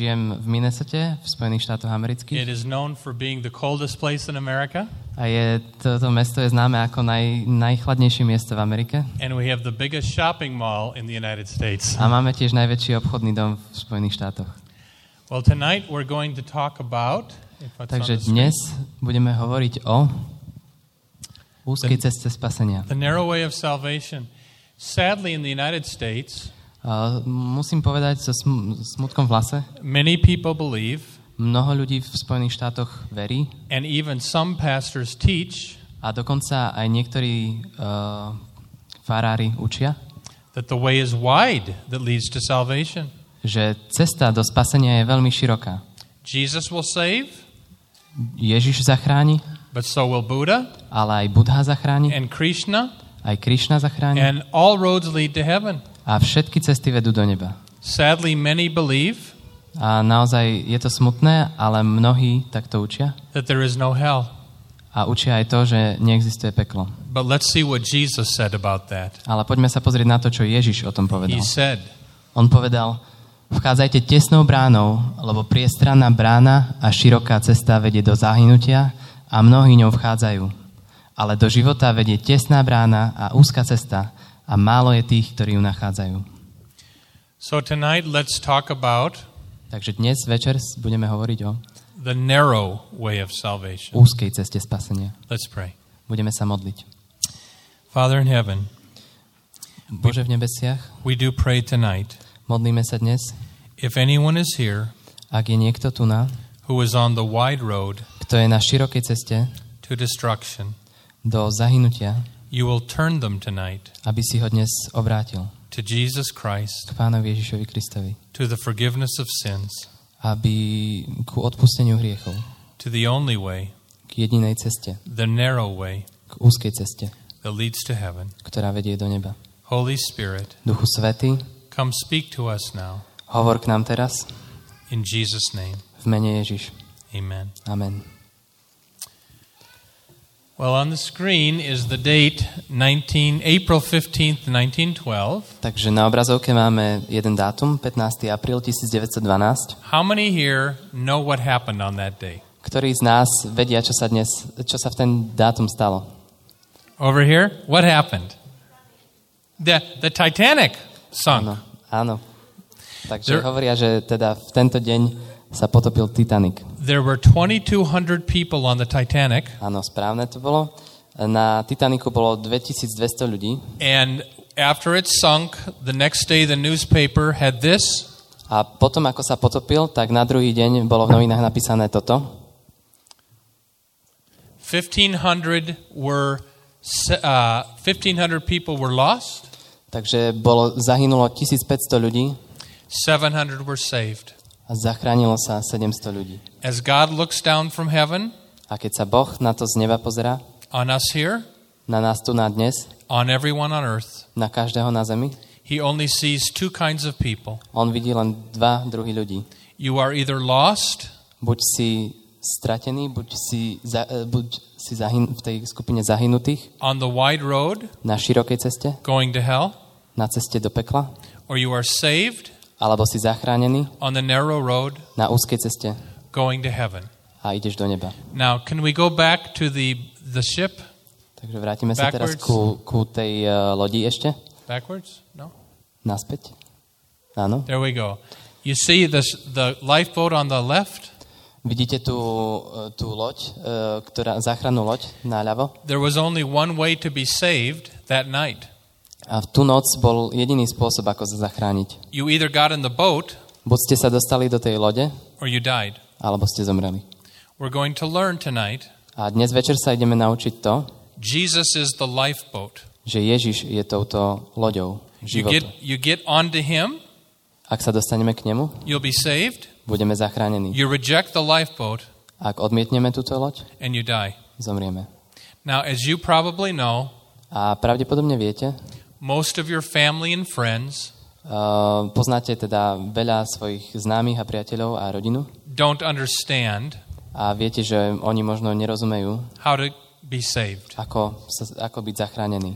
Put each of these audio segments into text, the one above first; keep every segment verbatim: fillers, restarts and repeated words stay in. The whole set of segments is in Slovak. Žijem v Minnesote, v Spojených štátoch amerických. It is known for being the coldest place in America. A je toto mesto je známe ako naj, najchladnejšie miesto v Amerike. And we have the biggest shopping mall in the United States. A máme tiež najväčší obchodný dom v Spojených štátoch. Well, tonight we're going to talk about Takže dnes budeme hovoriť o úzkej ceste spasenia. The narrow way of salvation. Sadly in the United States, Uh, musím povedať so sm- smutkom v hlase. Many people believe. Mnoho ľudí v Spojených štátoch verí. And even some pastors teach. A dokonca aj niektorí uh, farári učia. That the way is wide that leads to salvation. Že cesta do spasenia je veľmi široká. Jesus will save. Ježiš zachráni. But so will Buddha. Ale aj Buddha zachráni. And Krishna. Aj Krishna zachráni. And all roads lead to heaven. A všetky cesty vedú do neba. Sadly many believe. A naozaj je to smutné, ale mnohí takto učia. That there is no hell. A učia aj to, že neexistuje peklo. But let's see what Jesus said about that. Ale poďme sa pozrieť na to, čo Ježiš o tom povedal. He said. On povedal: "Vchádzajte tesnou bránou, lebo priestranná brána a široká cesta vedie do zahynutia, a mnohí ňou vchádzajú. Ale do života vedie tesná brána a úzka cesta." A málo je tých, ktorí ju nachádzajú. So tonight let's talk about Takže dnes večer budeme hovoriť o the narrow way of salvation. Úzkej ceste spasenia. Let's pray. Budeme sa modliť. Father in heaven. Bože v nebesiach. We do pray tonight. Modlíme sa dnes. If anyone is here, ak je niekto tu na, who is on the wide road, kto je na širokej ceste, to destruction, do zahynutia, you will turn them tonight. Aby si ho dnes obrátil. To Jesus Christ. K Pánovi Ježišovi Kristovi. To the forgiveness of sins. Aby ku odpusteniu hriechov. To the only way. K jedinej ceste. The narrow way. K úzkej ceste. That leads to heaven. Ktorá vedie do neba. Holy Spirit. Duchu Svätý. Come speak to us now. Hovor k nám teraz. In Jesus' name. V mene Ježiš. Amen. Amen. Well, on the screen is the date nineteen, April fifteenth, nineteen twelve. Takže na obrazovke máme jeden dátum, pätnásteho apríla devätnásťstodvanásť. How many here know what happened on that day? Ktorí z nás vedia, čo sa dnes, čo sa v ten dátum stalo? Over here, what happened? The the Titanic sunk. Áno, áno. Takže there, hovoria, že teda v tento deň sa potopil Titanic. There were twenty-two hundred people on the Titanic. Áno, správne to bolo. Na Titaniku bolo dvetisícdvesto ľudí. And after it sunk, the next day the newspaper had this. A potom ako sa potopil, tak na druhý deň bolo v novinách napísané toto. fifteen hundred were uh, fifteen hundred people were lost. Takže bolo zahynulo tisícpäťsto ľudí. seven hundred were saved. A zachránilo sa sedemsto ľudí. As God looks down from heaven, a keď sa Boh na to z neba pozerá, on us here, na nás tu na dnes, on everyone on earth, na každého na zemi, he only sees two kinds of people. On vidí len dva druhy ľudí. You are either lost, buď si stratený, buď si, za, buď si zahyn, v tej skupine zahynutých, on the wide road, na širokej ceste, going to hell, na ceste do pekla, or you are saved, alebo si zachránený, on the narrow road, na úzkej ceste, going to heaven. A ideš do neba. Now, can we go back to the the ship? Takže vrátime sa teraz ku, ku tej uh, lodi ešte. Backwards? No. Naspäť? Áno. There we go. You see this, the lifeboat on the left? Vidíte tú, tú loď, uh, ktorá záchrannú loď naľavo? There was only one way to be saved that night. A v tú noc bol jediný spôsob, ako sa zachrániť. You either got in the boat, buď ste sa dostali do tej lode, or you died. Alebo ste zomreli. We're going to learn tonight. A dnes večer sa ideme naučiť to, Jesus is the lifeboat. Že Ježiš je touto loďou života. You get, you get onto him, Ak sa dostaneme k nemu, you'll be saved. Budeme zachránení. You reject the lifeboat. Ak odmietneme túto loď, and you die. Zomrieme. Now, as you probably know, a pravdepodobne viete, most of your family and friends, uh, poznáte teda veľa svojich známych a priateľov a rodinu, don't understand. A viete, že oni možno nerozumejú, how to be saved. Ako sa, ako byť zachránený.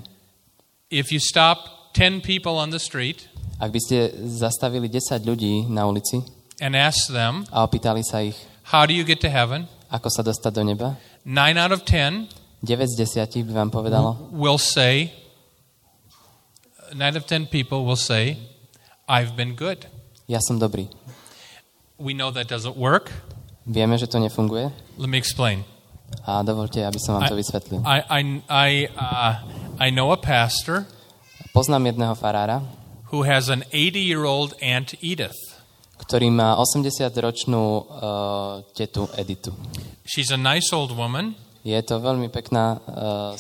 If you stop ten people on the street, ak by ste zastavili desať ľudí na ulici and asked them, a opýtali sa ich, how do you get to heaven? Ako sa dostať do neba? nine out of ten, deväť z desať by vám povedalo, will say, nine out of ten people will say, I've been good. Ja som dobrý. We know that doesn't work. Vieme, že to nefunguje. Let me explain. A dovolte, aby som vám to vysvetlil. I I I uh, I know a pastor. Poznám jedného farára, who has an eighty-year-old aunt Edith. Ktorý má osemdesiatročnú uh, tetu Editu. She's a nice old woman. Je to veľmi pekná uh,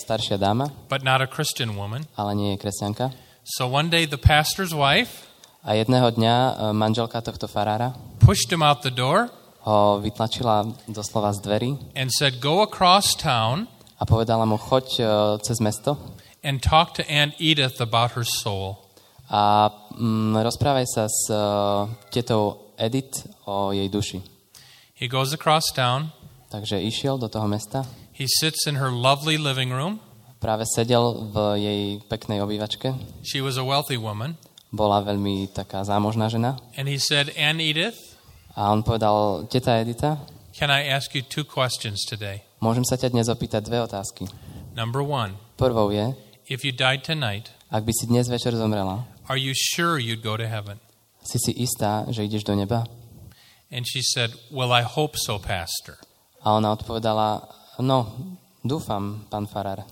staršia dáma. But not a Christian woman. Ale nie je kresťanka. So one day the pastor's wife, a jedného dňa uh, manželka tohto farára, pushed him out the door. Ho vytlačila doslova z dverí. And said, go across town. A povedala mu, choď uh, cez mesto. And talk to Aunt Edith about her soul. A mm, rozprávaj sa s uh, tetou Edith o jej duši. He goes across town. Takže išiel do toho mesta. He sits in her lovely living room. Práve sedel v jej peknej obývačke. She was a wealthy woman. Bola veľmi taká zámožná žena. And he said, "Aunt Edith." A on povedal, teta Edita, can I ask you two questions today? Môžem sa ťa dnes opýtať dve otázky. Number one. Prvou je, if you died tonight, ak by si dnes večer zomrela, are you sure you'd go to heaven? Si si istá, že ideš do neba? And she said, well, I hope so, pastor. A ona odpovedala, no, dúfam, pán farár.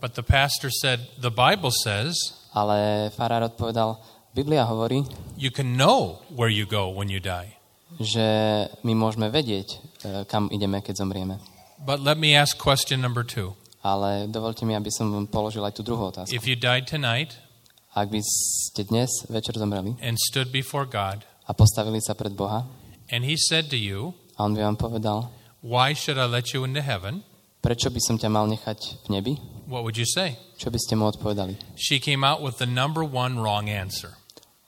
But the pastor said, the Bible says, ale farár odpovedal, Biblia hovorí, you can know where you go when you die. Že my môžeme vedieť, kam ideme, keď zomrieme. But let me ask question number two. Ale dovolte mi, aby som vám položil aj tú druhú otázku. If you died tonight, ak by ste dnes večer zomreli a postavili sa pred Boha a on by vám povedal, prečo by som ťa mal nechať v nebi? Čo by ste mu odpovedali?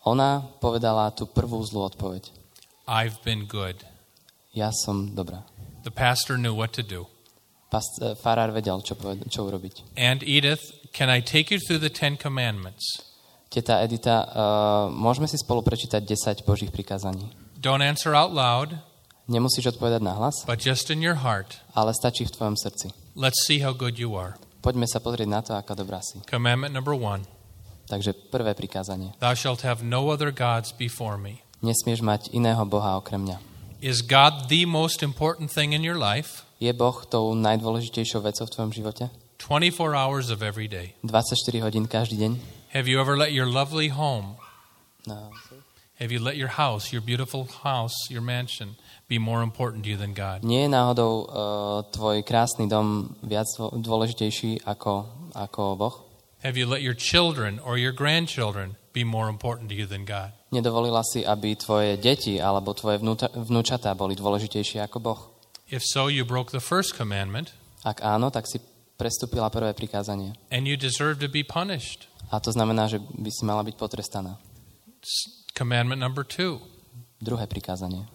Ona povedala tú prvú zlú odpoveď. Ja som dobrá. Farár vedel, čo, poved- čo urobiť. And Edith, can I take you through the Ten Commandments? Teta Edita, uh, môžeme si spolu prečítať desať Božích prikázaní. Don't answer out loud. Nemusíš odpovedať nahlas. But just in your heart. Ale stačí v tvojom srdci. Let's see how good you are. Poďme sa pozrieť na to, aká dobrá si. Commandment number one. Takže prvé prikázanie. Thou shalt have no other gods before me. Nesmieš mať iného boha okrem mňa. Is God the most important thing in your life? Je Boh tou najdôležitejšou vecou v tvojom živote? twenty-four hours of every day. dvadsaťštyri hodín každý deň. Have you ever let your lovely home? No. Have you let your house, your beautiful house, your mansion be more important to you than God? Nie je náhodou uh, tvoj krásny dom viac dôležitejší ako ako Boh? Have you let your children or your grandchildren be more important to you than God? Nedovolila si, aby tvoje deti alebo tvoje vnúta, vnúčatá boli dôležitejšie ako Boh? If so, you broke the first commandment. Ak áno, tak si prestúpila prvé prikázanie. And you deserve to be punished. A to znamená, že by si mala byť potrestaná. Commandment number two. Druhé prikázanie.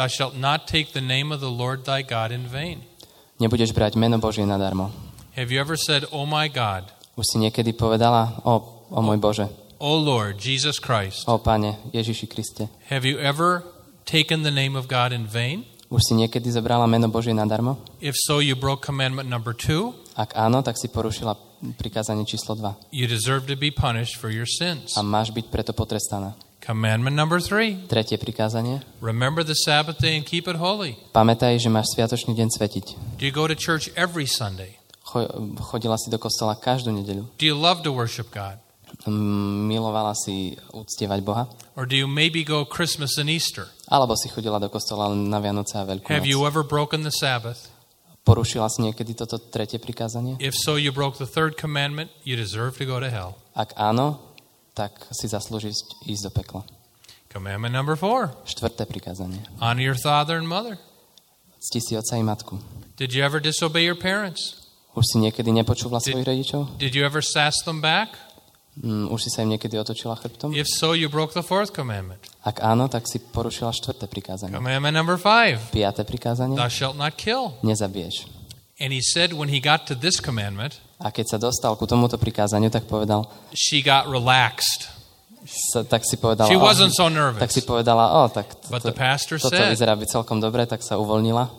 Thou shalt not take the name of the Lord thy God in vain. Nebudeš brať meno Božie nadarmo. Have you ever said, oh my God? Už si niekedy povedala, o, o môj Bože. O Lord, Jesus Christ. O Pane, Ježiši Kriste. Have you ever taken the name of God in vain? Už si niekedy zobrala meno Božie nadarmo? If so, you broke commandment number two. Ak áno, tak si porušila prikázanie číslo dva. You deserve to be punished for your sins. A máš byť preto potrestaná. Commandment number three. Tretie prikázanie. Remember the Sabbath day and keep it holy. Pamätaj, že máš sviatočný deň svetiť. Do you go to church every Sunday? Chodila si do kostola každú nedeľu? Do you love to worship God? Milovala si uctievať Boha? Or do you maybe go Christmas and Easter? Alebo si chodila do kostola na Vianoce a Veľkú noc? Have you ever broken the Sabbath? Porušila si niekedy toto tretie prikázanie? If so, you broke the third commandment, you deserve to go to hell. Ak áno, tak si zaslúžiš ísť do pekla. Commandment number four. Štvrté prikázanie. Honor your father and mother. Cti si otca i matku. Did you ever disobey your parents? Už si niekedy nepočúvala svojich rodičov? Did you ever sass them back? Mm, už si sa im niekedy otočila chrbtom? If so, you broke the fourth commandment. Ak áno, tak si porušila štvrté prikázanie. Commandment number five. Piaté prikázanie. Thou shalt not kill. Nezabiješ. And he said when he got to this commandment, a keď sa dostal ku tomuto prikázaniu, tak povedal, she got relaxed. Sa, tak si povedala, she wasn't so nervous. Tak si povedala, o, tak to, to, toto vyzerá byť celkom dobre, tak sa uvoľnila.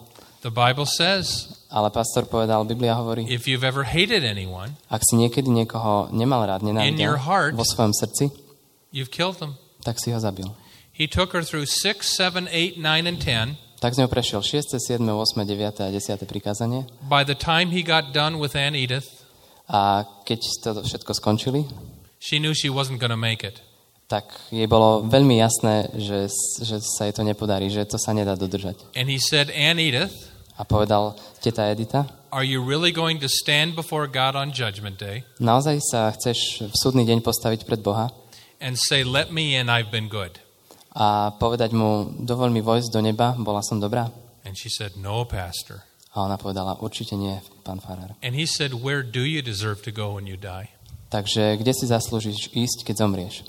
The Bible says, ale pastor povedal, Biblia hovorí, if you've ever hated anyone, ak si niekedy niekoho nemal rád, nenávidel vo svojom srdci, you've killed them. Tak si ho zabil. He took her through six, seven, eight, nine and ten. Tak z neho prešiel šieste, siedme, ôsme, deviate a desiate prikázanie. By the time he got done with Aunt Edith, a keď to všetko skončili, she knew she wasn't going to make it. Tak jej bolo veľmi jasné, že, že sa jej to nepodarí, že to sa nedá dodržať. And he said, Aunt Edith, a povedal, teta Edita, are you really going to stand before God on judgment day? Naozaj sa chceš v súdny deň postaviť pred Boha? And say, let me in, I've been good. A povedať mu, dovol mi vojsť do neba, bola som dobrá? And she said, no, pastor. A ona povedala, určite nie, pán farár. And he said, where do you deserve to go when you die? Takže kde si zaslúžiš ísť, keď zomrieš?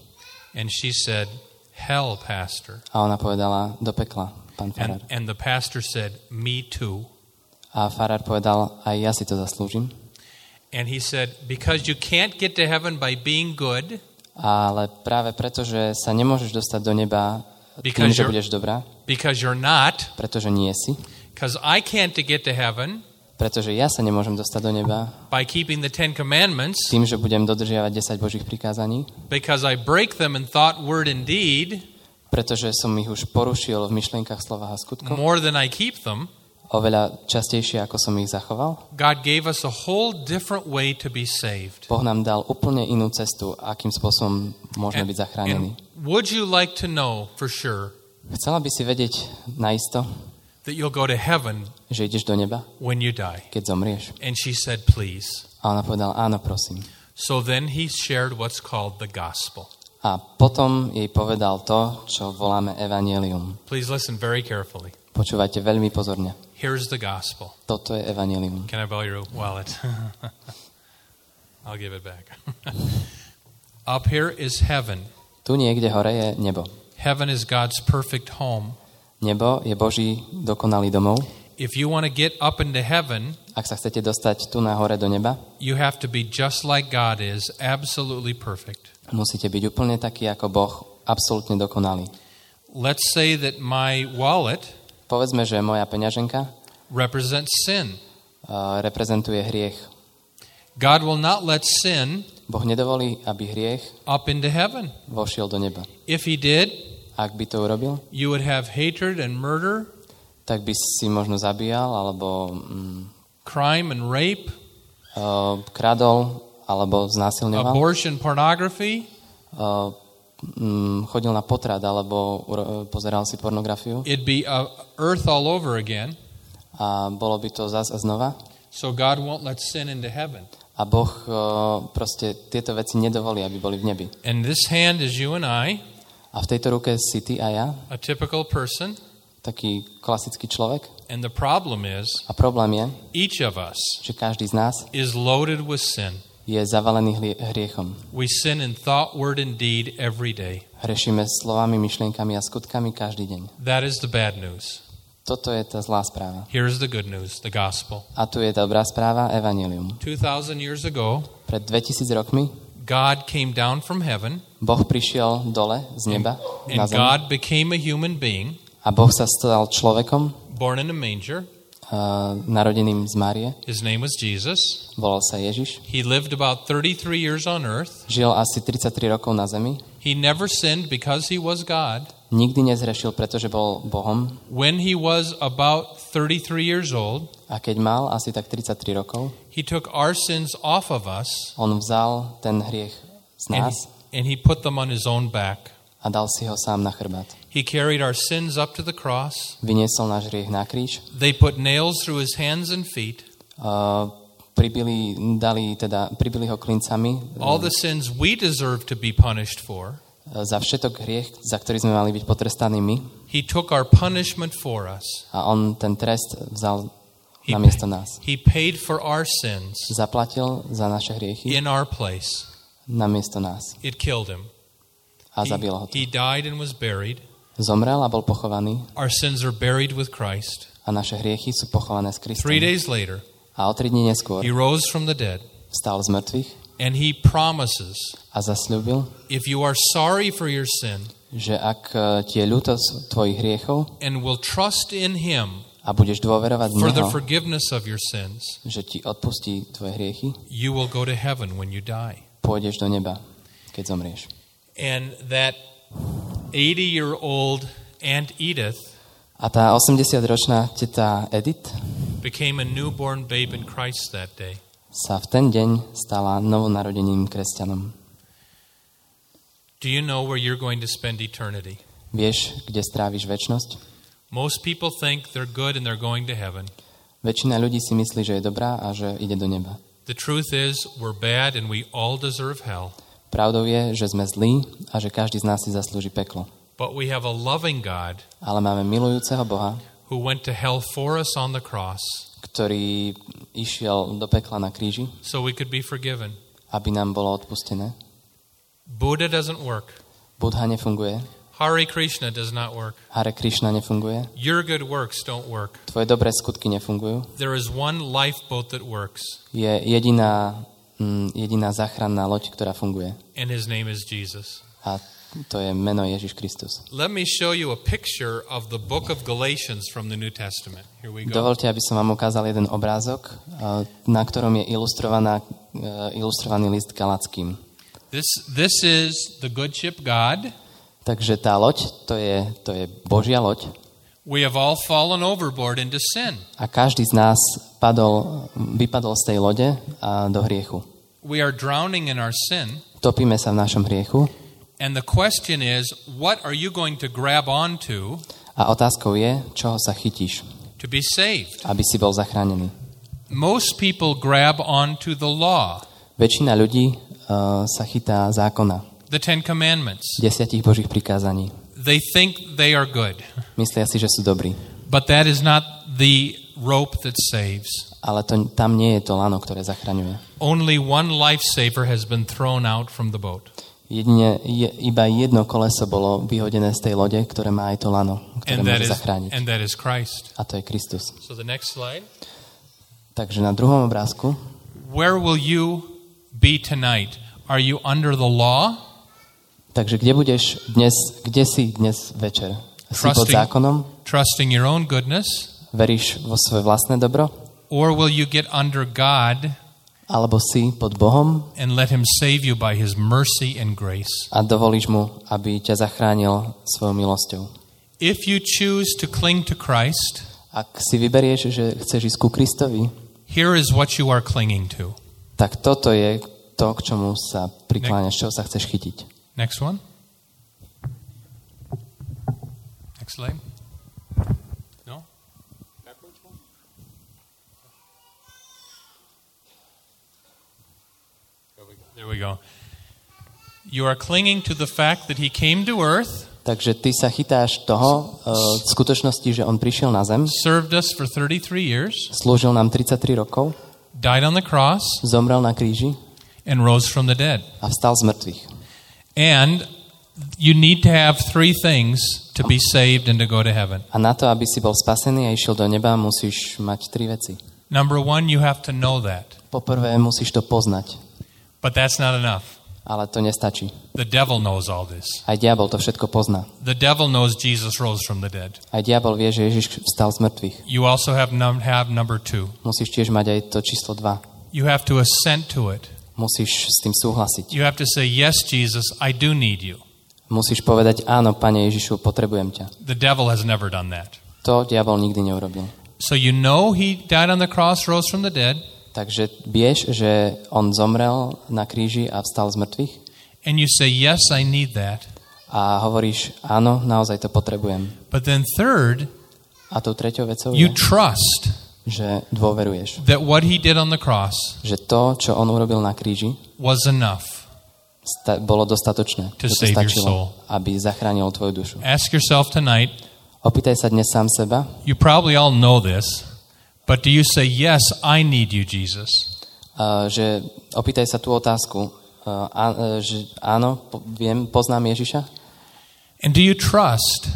And she said, hell, pastor. A ona povedala, do pekla. And, and the pastor said, me too. A farár povedal, aj ja si to zaslúžim. And he said, because you can't get to heaven by being good. Ale práve preto, že sa nemôžeš dostať do neba tým, že budeš dobrá. Because you're not. Pretože nie si. Because I can't to get to heaven. Pretože ja sa nemôžem dostať do neba by keeping the ten commandments, tým, že budem dodržiavať desať Božích prikázaní. Because I break them in thought, word and deed. Pretože som ich už porušil v myšlienkach, slovách a skutkoch. More than I keep them. Oveľa častejšie, ako som ich zachoval. God gave us a whole different way to be saved. Boh nám dal úplne inú cestu, akým spôsobom môžeme and, byť zachránení. Would you like to know for sure? Chcela by si vedieť naisto, that you'll go to heaven, že ideš do neba, when you die. Keď zomrieš. And she said, please. A ona povedala, áno, prosím. So then he shared what's called the gospel. A potom jej povedal to, čo voláme evanjelium. Please listen very carefully. Počúvajte veľmi pozorne. Here's the gospel. Toto je evanjelium. Can I borrow your wallet? I'll give it back. Up here is heaven. Tu niekde hore je nebo. Heaven is God's perfect home. Nebo je Boží dokonalý domov. If you want to get up into heaven, ak sa chcete dostať tu na hore do neba, you have to be just like God is, absolutely perfect. Musíte byť úplne taký ako Boh, absolútne dokonalý. Let's say that my wallet, povedzme, že moja peňaženka, represents sin. Uh, reprezentuje hriech. God will not let sin, Boh nedovolí, aby hriech up into heaven. Vošiel do neba. If he did, ak by to urobil, you would have hatred and murder, tak by si možno zabíjal, alebo mm, crime and rape, uh, kradol, alebo znásilňoval, abortion, pornography, uh, mm, chodil na potrat, alebo uh, pozeral si pornografiu. It'd be uh, earth all over again. A bolo by to zás a znova. So God won't let sin into heaven. A Boh uh, proste tieto veci nedovolí, aby boli v nebi. And this hand is you and I. A v tejto ruke si ty a ja. A typical person. Taký klasický človek. And the problem is, a problém je, each of us, že každý z nás is loaded with sin. Je zavalený hriechom. We sin in thought, word and deed every day. Hrešíme slovami, myšlienkami a skutkami každý deň. That is the bad news. Toto je tá zlá správa. Here is the good news, the gospel. A tu je tá dobrá správa, evanjelium. two thousand years ago, pred dvetisíc rokmi, God came down from heaven. Boh prišiel dole z neba and, na zem. And God became a human being. A Boh sa stal človekom, born in a manger, uh, narodeným z Márie. His name was Jesus. Volal sa Ježiš. He lived about thirty-three years on earth. Žil asi tridsaťtri rokov na zemi. He never sinned because he was God. Nikdy nezhrešil, pretože bol Bohom. When he was about thirty-three years old, a keď mal asi tak tridsaťtri rokov, he took our sins off of us. On vzal ten hriech z nás. And he, and he put them on his own back. A dal si ho sám na chrbát. He carried our sins up to the cross. Vyniesol náš hriech na kríž. They put nails through his hands and feet. Uh, pribili, dali, teda, pribili ho klincami. All the sins we deserve to be punished for. za všetok hriech, za ktorý sme mali byť potrestaní my. He took our punishment for us. A on ten trest vzal namiesto nás. He paid for our sins. Zaplatil za naše hriechy. In our place. Namiesto nás. It killed him. A zabilo ho to. He died and was buried. Zomrel a bol pochovaný. Our sins are buried with Christ. A naše hriechy sú pochované s Kristom. Three days later. A o tri dni neskôr. He rose from the dead. Vstal z mŕtvych. And he promises. A zasľúbil. If you are sorry for your sin. Že ak ti je ľúto tvojich hriechov. And will trust in him. A budeš dôverovať v Neho. For the forgiveness of your sins. Že ti odpustí tvoje hriechy. You will go to heaven when you die. Pôjdeš do neba, keď zomrieš. And that eighty-year-old Aunt Edith. A tá osemdesiatročná teta Edith became a newborn babe in Christ that day. Sa v ten deň stala novonarodeným kresťanom. Do you know where you're going to spend eternity? Vieš, kde stráviš večnosť? Most people think they're good and they're going to heaven. Väčšina ľudí si myslí, že je dobrá a že ide do neba. The truth is we're bad and we all deserve hell. Pravdou je, že sme zlí a že každý z nás si zaslúži peklo. But we have a loving God, ale máme milujúceho Boha, who went to hell for us on the cross, ktorý išiel do pekla na kríži, so we could be forgiven. Aby nám bolo odpustené. Buddha doesn't work. Buddha nefunguje. Hare Krishna does not work. Hare Krishna nefunguje. Your good works don't work. Tvoje dobré skutky nefungujú. There is one lifeboat that works. Je jediná mm, jediná záchranná loď, ktorá funguje. And his name is Jesus. A to je meno Ježiš Kristus. Let me show you a picture of the book of Galatians from the New Testament. Here we go. Dovoľte, aby som vám ukázal jeden obrázok, na ktorom je ilustrovaná ilustrovaný list Galatským. This this is the good ship God. Takže tá loď, to je to je Božia loď. We have all fallen overboard into sin. A každý z nás padol vypadol z tej lode a do hriechu. We are drowning in our sin. Topíme sa v našom hriechu. And the question is, what are you going to grab onto? A otázkou je, čoho sa chytíš? To be saved. Aby si bol zachránený. Most people grab onto the law. Väčšina ľudí uh, sa chytá zákona. The Ten Commandments. Desiatich Božích prikázaní. They think they are good. Myslia si, že sú dobrí. But that is not the rope that saves. Ale to, tam nie je to lano, ktoré zachraňuje. Only one lifesaver has been thrown out from the boat. Jedine, je, iba jedno koleso bolo vyhodené z tej lode, ktoré má aj to lano, ktoré môže zachrániť. A to je Kristus. So the next slide. Takže na druhom obrázku. Where will you be tonight? Are you under the law? Takže kde budeš dnes, kde si dnes večer? Si pod zákonom? Trusting your own goodness? Veríš vo svoje vlastné dobro? Or will you get under God? Alebo si pod Bohom and let him save you by his mercy and grace. A dovolíš mu, aby ťa zachránil svojou milosťou. If you choose to cling to Christ, ak si vyberieš, že chceš ísť ku Kristovi, here is what you are clinging to. Tak toto je to, k čomu sa prikláňaš, čoho sa chceš chytiť. Next one. Next slide. There we go. You are clinging to the fact that he came to earth. Takže ty sa chytáš toho uh, v skutočnosti, že on prišiel na zem. Served us for thirty-three years. Slúžil nám tridsaťtri rokov. Died on the cross. Zomrel na kríži. And rose from the dead. A vstal z mŕtvych. And you need to have three things to be saved and to go to heaven. A na to, aby si bol spasený a išiel do neba, musíš mať tri veci. Number one, you have to know that. Poprvé musíš to poznať. But that's not enough. Ale to nestačí. The devil knows all this. Aj diabol to všetko pozná. The devil knows Jesus rose from the dead. Aj diabol vie, že Ježiš vstal z mŕtvych. You also have num- have number two. Musíš tiež mať aj to číslo dva. You have to assent to it. Musíš s tým súhlasiť. You have to say, yes, Jesus, I do need you. Musíš povedať, áno, Pane Ježišu, potrebujem ťa. The devil has never done that. To diabol nikdy neurobil. So you know he died on the cross, rose from the dead. Takže vieš, že on zomrel na kríži a vstal z mŕtvych? And you say, yes, I need that. A hovoríš, áno, naozaj to potrebujem. But then third, a tou treťou vecou je, you trust, že dôveruješ, that what he did on the cross, že to, čo on urobil na kríži, was enough. sta- bolo dostatočné. To stačilo, aby zachránil tvoju dušu. Ask yourself tonight. Opýtaj sa dnes sám seba. You probably all know this, but do you say yes, I need you, Jesus? Uh, že opýtaj sa tú otázku. Uh, á, že, áno, po, viem, poznám Ježiša. And do you trust?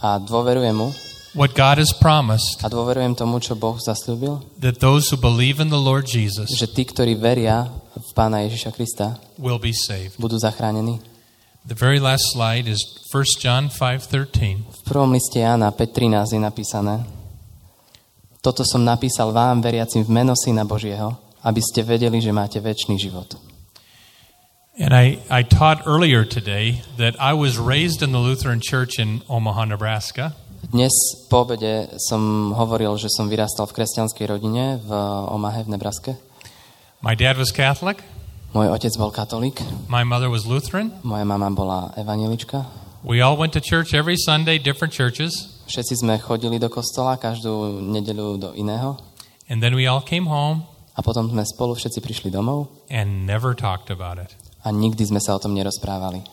A dôverujem mu. What God has promised. A dôverujem tomu, čo Boh zasľúbil. That those who believe in the Lord Jesus. Že tí, ktorí veria v Pána Ježiša Krista, will be saved. Budú zachránení. The very last slide is First John five thirteen. V prvom liste Jána päť trinásť je napísané: Toto som napísal vám, veriacim v meno Syna Božieho, aby ste vedeli, že máte večný život. And I, I taught earlier today that I was raised in the Lutheran Church in Omaha, Nebraska. Dnes po obede som hovoril, že som vyrastal v kresťanskej rodine v Omahe v Nebraske. My dad was Catholic. Môj otec bol katolík. My mother was Lutheran. Moja mama bola evanjelička. We all went to church every Sunday, different churches. Všetci sme chodili do kostola každú nedeľu do iného. And then we all came home. A potom sme spolu všetci prišli domov. And never talked about it. A nikdy sme sa o tom nerozprávali.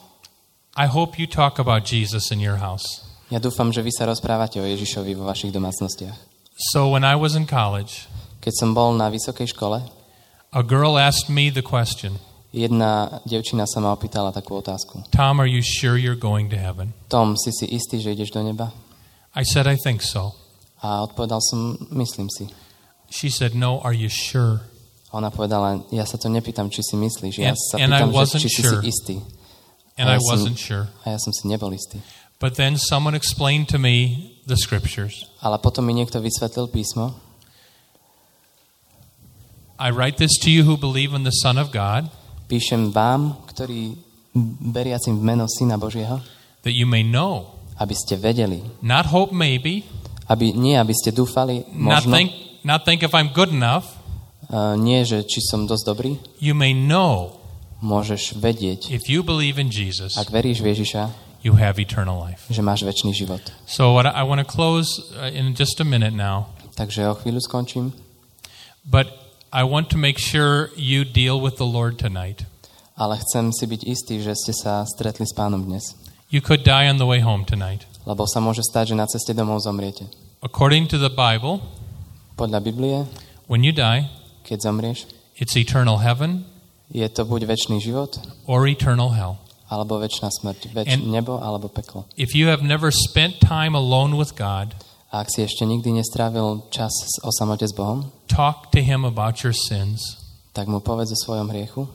I hope you talk about Jesus in your house. Ja dúfam, že vy sa rozprávate o Ježišovi vo vašich domácnostiach. So when I was in college, keď som bol na vysokej škole, a girl asked me the question. Jedna dievčina sa ma opýtala takú otázku. Tom, are you sure you're going to heaven? Tom, si si istý, že ideš do neba? I said I think so. A odpovedal som, myslím si. She said, no, are you sure? Ona povedala, ja sa to nepýtam, či si myslíš, ja and, sa pýtam, že, či si sure. si istý. And a ja I wasn't som, sure. A ja som si nebol istý. But then someone explained to me the scriptures. Ale potom mi niekto vysvetlil písmo. I write this to you who believe in the Son of God. Píšem vám, ktorí veriacim v meno Syna Božieho, that you may know. Aby ste vedeli. Not hope maybe. Aby nie, aby ste dúfali možno. Not think, not think if I'm good enough. Uh, nie, že či som dosť dobrý. You may know. Môžeš vedieť. If you believe in Jesus. Ak veríš v Ježiša, you have eternal life. Že máš večný život. So what I want to close in just a minute now. Takže o chvíľu skončím. But I want to make sure you deal with the Lord tonight. Ale chcem si byť istý, že ste sa stretli s Pánom dnes. You could die on the way home tonight. Lebo sa môže stať, že na ceste domov zomriete. According to the Bible, podľa Biblie, when you die, keď zomrieš, it's eternal heaven, je to buď večný život, or eternal hell, alebo večná smrť, več, nebo alebo peklo. If you have never spent time alone with God, a ak si ešte nikdy nestrávil čas o samote s Bohom, talk to him about your sins. Tak mu povedz o svojom hriechu.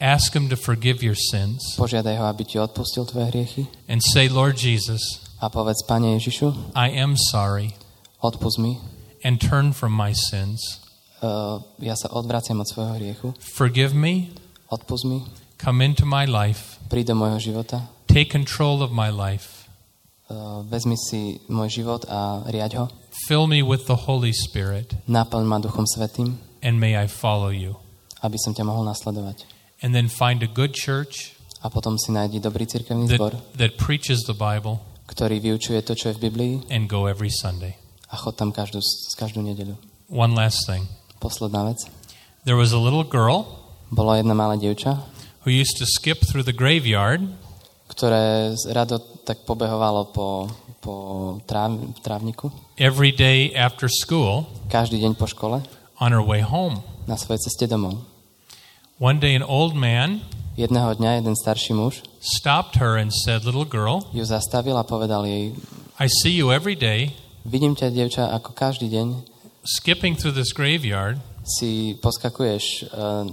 Ask him to forgive your sins. Požiadaj ho, aby ti odpustil tvoje hriechy. And say, Lord Jesus, a povedz, Pane Ježišu, I am sorry. Odpusť mi. And turn from my sins. Uh, ja sa odvraciam od svojho hriechu. Forgive me. Odpusť mi. Come into my life. Príď do môjho života. Take control of my life. Uh, vezmi si môj život a riaď ho. Fill me with the Holy Spirit. Naplň ma Duchom Svätým. And may I follow you. Aby som ťa mohol nasledovať. And then find a good church. A potom si nájdi dobrý cirkevný zbor. That preaches the Bible. Ktorý vyučuje to, čo je v Biblii. And go every Sunday. A chod tam každú každú nedeľu. One last thing. Posledná vec. There was a little girl. Bola jedna malá dievča. Who used to skip through the graveyard. Ktoré rado tak pobehovalo po, po tráv, trávniku. Every day after school. Každý deň po škole. On her way home. Na svojej ceste domov. One day an old man. Jedného dňa jeden starší muž. Stopped her and said, little girl. Ju zastavil a povedal jej. I see you every day. Vidím ťa, dievča, ako každý deň. Skipping through this graveyard. Si poskakuješ uh,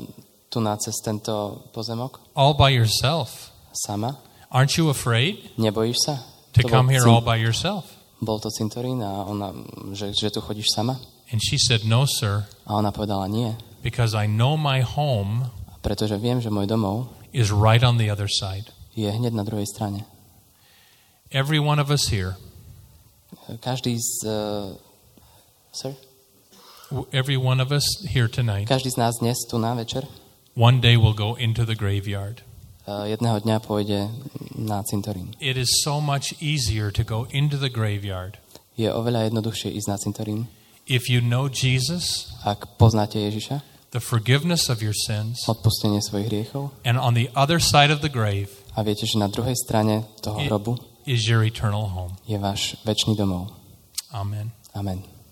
tu na cez tento pozemok. All by yourself. Sama. Aren't you afraid? Nebojíš sa? To come here all by yourself. Bol to cintorín a ona, že, že tu chodíš sama? And she said, no, sir. A ona povedala, nie. Because I know my home. Pretože viem, že môj domov is right on the other side. Je hneď na druhej strane. Every one of us here. Každý z uh, sir? Every one of us here tonight. Každý z nás dnes tu na večer. One day we'll go into the graveyard. Jedného dňa pôjde na cintorín. It is so much easier to go into the graveyard. Je oveľa jednoduchšie ísť na cintorín. If you know Jesus, ak poznáte Ježiša, the forgiveness of your sins, odpustenie svojich hriechov, and on the other side of the grave, a viete, že na druhej strane toho hrobu is your eternal home. Je váš večný domov. Amen. Amen.